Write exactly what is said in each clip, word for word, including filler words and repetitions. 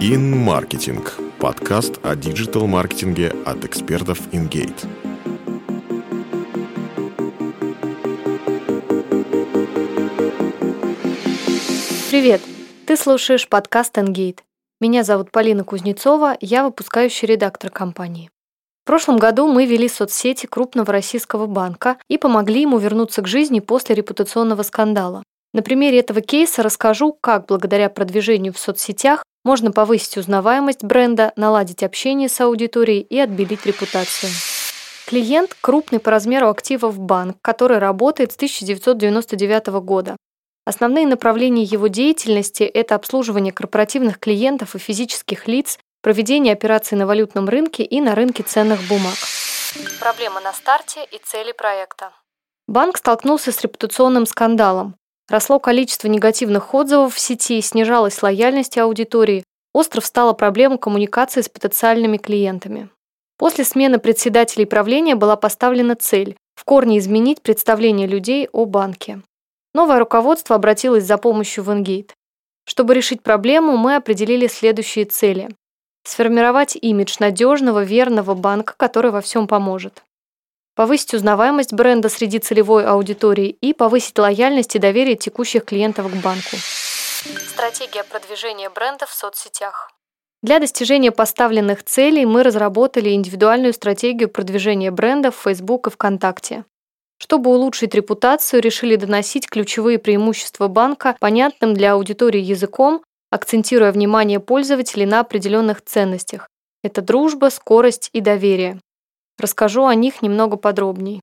Инмаркетинг. Подкаст о диджитал-маркетинге от экспертов Ingate. Привет! Ты слушаешь подкаст Ingate. Меня зовут Полина Кузнецова, я выпускающий редактор компании. В прошлом году мы вели соцсети крупного российского банка и помогли ему вернуться к жизни после репутационного скандала. На примере этого кейса расскажу, как благодаря продвижению в соцсетях можно повысить узнаваемость бренда, наладить общение с аудиторией и отбелить репутацию. Клиент – крупный по размеру активов банк, который работает с тысяча девятьсот девяносто девятого года. Основные направления его деятельности – это обслуживание корпоративных клиентов и физических лиц, проведение операций на валютном рынке и на рынке ценных бумаг. Проблема на старте и цели проекта. Банк столкнулся с репутационным скандалом. Росло количество негативных отзывов в сети, снижалась лояльность аудитории, остро встала проблема коммуникации с потенциальными клиентами. После смены председателей правления была поставлена цель – в корне изменить представление людей о банке. Новое руководство обратилось за помощью в Ingate. Чтобы решить проблему, мы определили следующие цели. Сформировать имидж надежного, верного банка, который во всем поможет. Повысить узнаваемость бренда среди целевой аудитории и повысить лояльность и доверие текущих клиентов к банку. Стратегия продвижения бренда в соцсетях. Для достижения поставленных целей мы разработали индивидуальную стратегию продвижения бренда в Facebook и ВКонтакте. Чтобы улучшить репутацию, решили доносить ключевые преимущества банка понятным для аудитории языком, акцентируя внимание пользователей на определенных ценностях. Это дружба, скорость и доверие. Расскажу о них немного подробней.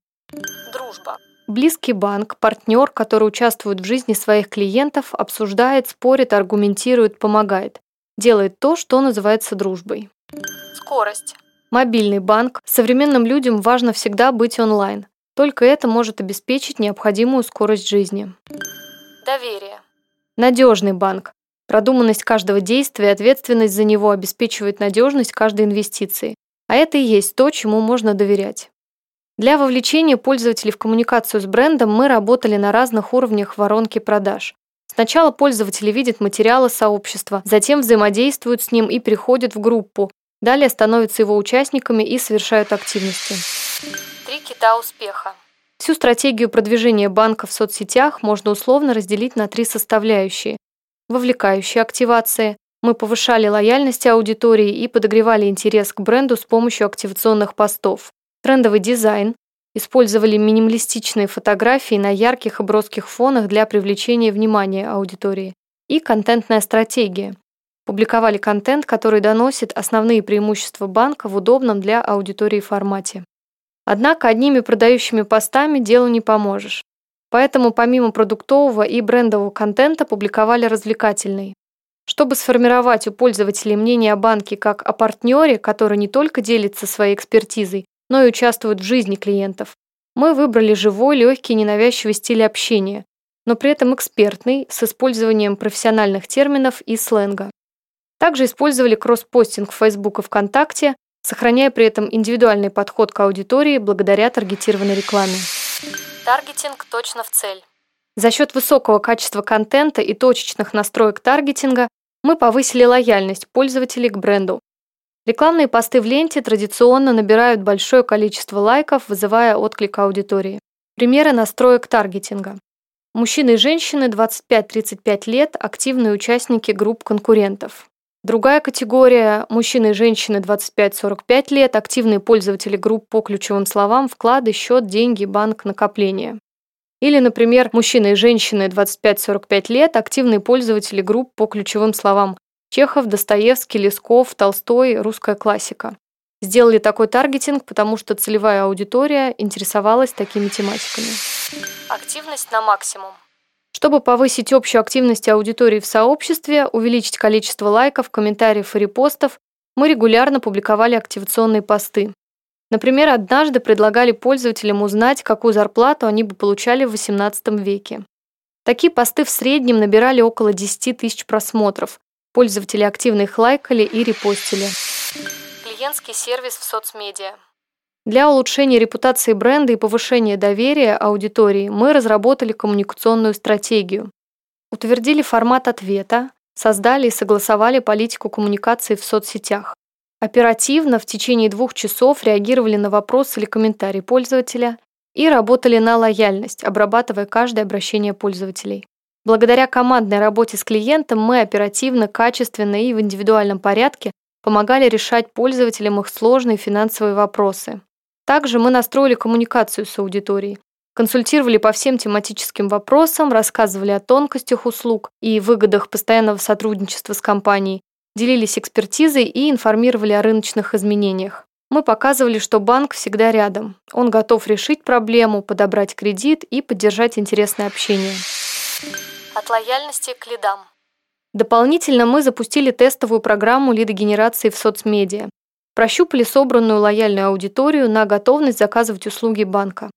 Дружба. Близкий банк, партнер, который участвует в жизни своих клиентов, обсуждает, спорит, аргументирует, помогает. Делает то, что называется дружбой. Скорость. Мобильный банк. Современным людям важно всегда быть онлайн. Только это может обеспечить необходимую скорость жизни. Доверие. Надежный банк. Продуманность каждого действия и ответственность за него обеспечивает надежность каждой инвестиции. А это и есть то, чему можно доверять. Для вовлечения пользователей в коммуникацию с брендом мы работали на разных уровнях воронки продаж. Сначала пользователи видят материалы сообщества, затем взаимодействуют с ним и приходят в группу, далее становятся его участниками и совершают активности. Три кита успеха. Всю стратегию продвижения банка в соцсетях можно условно разделить на три составляющие. Вовлекающая активация. Мы повышали лояльность аудитории и подогревали интерес к бренду с помощью активационных постов. Трендовый дизайн. Использовали минималистичные фотографии на ярких и броских фонах для привлечения внимания аудитории. И контентная стратегия. Публиковали контент, который доносит основные преимущества банка в удобном для аудитории формате. Однако одними продающими постами делу не поможешь. Поэтому помимо продуктового и брендового контента публиковали развлекательный. Чтобы сформировать у пользователей мнение о банке как о партнере, который не только делится своей экспертизой, но и участвует в жизни клиентов, мы выбрали живой, легкий, ненавязчивый стиль общения, но при этом экспертный, с использованием профессиональных терминов и сленга. Также использовали кросс-постинг в Facebook и ВКонтакте, сохраняя при этом индивидуальный подход к аудитории благодаря таргетированной рекламе. Таргетинг точно в цель. За счет высокого качества контента и точечных настроек таргетинга мы повысили лояльность пользователей к бренду. Рекламные посты в ленте традиционно набирают большое количество лайков, вызывая отклик аудитории. Примеры настроек таргетинга. Мужчины и женщины двадцать пять - тридцать пять лет, активные участники групп конкурентов. Другая категория – мужчины и женщины двадцать пять - сорок пять лет, активные пользователи групп по ключевым словам, вклады, счет, деньги, банк, накопления. Или, например, мужчины и женщины двадцать пять - сорок пять лет, активные пользователи групп по ключевым словам Чехов, Достоевский, Лесков, Толстой, русская классика. Сделали такой таргетинг, потому что целевая аудитория интересовалась такими тематиками. Активность на максимум. Чтобы повысить общую активность аудитории в сообществе, увеличить количество лайков, комментариев и репостов, мы регулярно публиковали активационные посты. Например, однажды предлагали пользователям узнать, какую зарплату они бы получали в восемнадцатом веке. Такие посты в среднем набирали около десять тысяч просмотров. Пользователи активно их лайкали и репостили. Клиентский сервис в соцмедиа. Для улучшения репутации бренда и повышения доверия аудитории мы разработали коммуникационную стратегию. Утвердили формат ответа, создали и согласовали политику коммуникации в соцсетях. Оперативно в течение двух часов реагировали на вопрос или комментарий пользователя и работали на лояльность, обрабатывая каждое обращение пользователей. Благодаря командной работе с клиентом мы оперативно, качественно и в индивидуальном порядке помогали решать пользователям их сложные финансовые вопросы. Также мы настроили коммуникацию с аудиторией, консультировали по всем тематическим вопросам, рассказывали о тонкостях услуг и выгодах постоянного сотрудничества с компанией, делились экспертизой и информировали о рыночных изменениях. Мы показывали, что банк всегда рядом. Он готов решить проблему, подобрать кредит и поддержать интересное общение. От лояльности к лидам. Дополнительно мы запустили тестовую программу лидогенерации в соцмедиа. Прощупали собранную лояльную аудиторию на готовность заказывать услуги банка.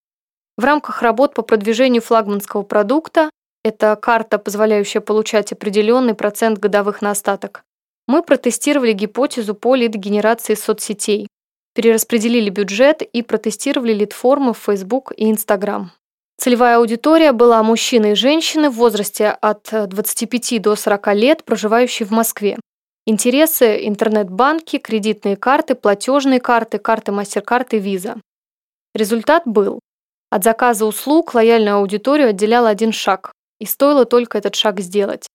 В рамках работ по продвижению флагманского продукта, это карта, позволяющая получать определенный процент годовых на остаток, мы протестировали гипотезу по лидогенерации соцсетей, перераспределили бюджет и протестировали лид-формы в Фейсбук и Инстаграм. Целевая аудитория была мужчины и женщины в возрасте от двадцати пяти до сорока лет, проживающие в Москве. Интересы – интернет-банки, кредитные карты, платежные карты, карты Mastercard и Visa. Результат был: от заказа услуг лояльную аудиторию отделял один шаг, и стоило только этот шаг сделать.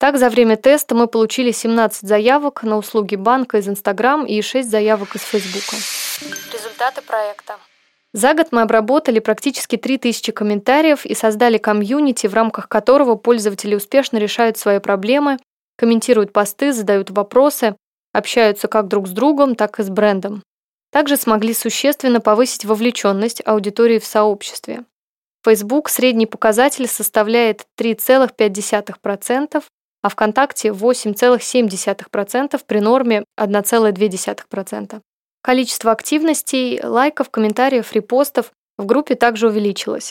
Так, за время теста мы получили семнадцать заявок на услуги банка из Инстаграм и шесть заявок из Фейсбука. Результаты проекта. За год мы обработали практически три тысячи комментариев и создали комьюнити, в рамках которого пользователи успешно решают свои проблемы, комментируют посты, задают вопросы, общаются как друг с другом, так и с брендом. Также смогли существенно повысить вовлеченность аудитории в сообществе. В Facebook средний показатель составляет три целых пять десятых процента, а ВКонтакте восемь целых семь десятых процента при норме одна целая две десятых процента. Количество активностей, лайков, комментариев, репостов в группе также увеличилось.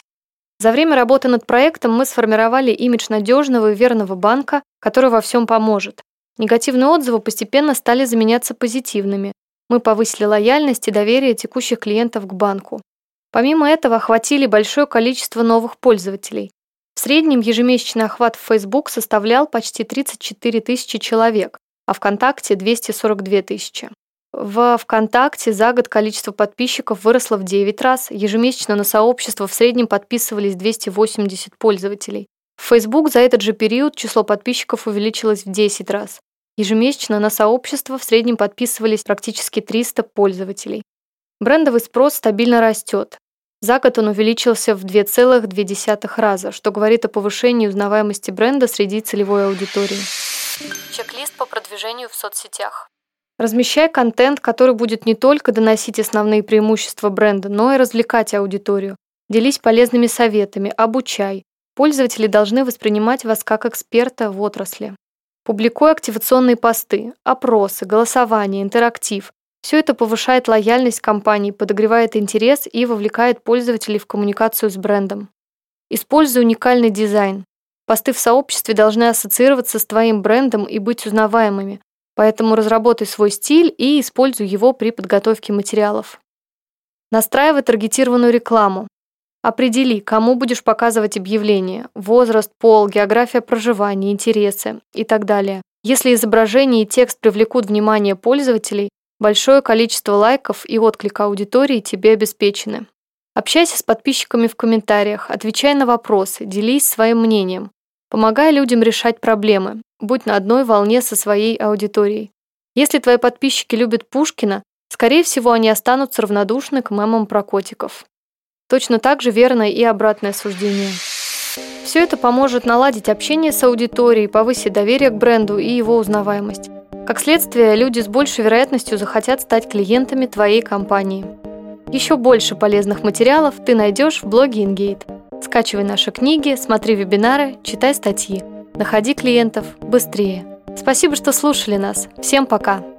За время работы над проектом мы сформировали имидж надежного и верного банка, который во всем поможет. Негативные отзывы постепенно стали заменяться позитивными. Мы повысили лояльность и доверие текущих клиентов к банку. Помимо этого, охватили большое количество новых пользователей. В среднем ежемесячный охват в Facebook составлял почти тридцать четыре тысячи человек, а ВКонтакте – двести сорок две тысячи. В ВКонтакте за год количество подписчиков выросло в девять раз, ежемесячно на сообщество в среднем подписывались двести восемьдесят пользователей. В Facebook за этот же период число подписчиков увеличилось в десять раз. Ежемесячно на сообщество в среднем подписывались практически триста пользователей. Брендовый спрос стабильно растет. За год он увеличился в два целых две десятых раза, что говорит о повышении узнаваемости бренда среди целевой аудитории. Чек-лист по продвижению в соцсетях. Размещай контент, который будет не только доносить основные преимущества бренда, но и развлекать аудиторию. Делись полезными советами, обучай. Пользователи должны воспринимать вас как эксперта в отрасли. Публикуй активационные посты, опросы, голосование, интерактив. Все это повышает лояльность компании, подогревает интерес и вовлекает пользователей в коммуникацию с брендом. Используй уникальный дизайн. Посты в сообществе должны ассоциироваться с твоим брендом и быть узнаваемыми. Поэтому разработай свой стиль и используй его при подготовке материалов. Настраивай таргетированную рекламу. Определи, кому будешь показывать объявление: возраст, пол, география проживания, интересы и так далее. Если изображение и текст привлекут внимание пользователей, большое количество лайков и отклика аудитории тебе обеспечены. Общайся с подписчиками в комментариях, отвечай на вопросы, делись своим мнением. Помогай людям решать проблемы, будь на одной волне со своей аудиторией. Если твои подписчики любят Пушкина, скорее всего, они останутся равнодушны к мемам про котиков. Точно так же верно и обратное суждение. Все это поможет наладить общение с аудиторией, повысить доверие к бренду и его узнаваемость. Как следствие, люди с большей вероятностью захотят стать клиентами твоей компании. Еще больше полезных материалов ты найдешь в блоге Ingate. Скачивай наши книги, смотри вебинары, читай статьи. Находи клиентов быстрее. Спасибо, что слушали нас. Всем пока!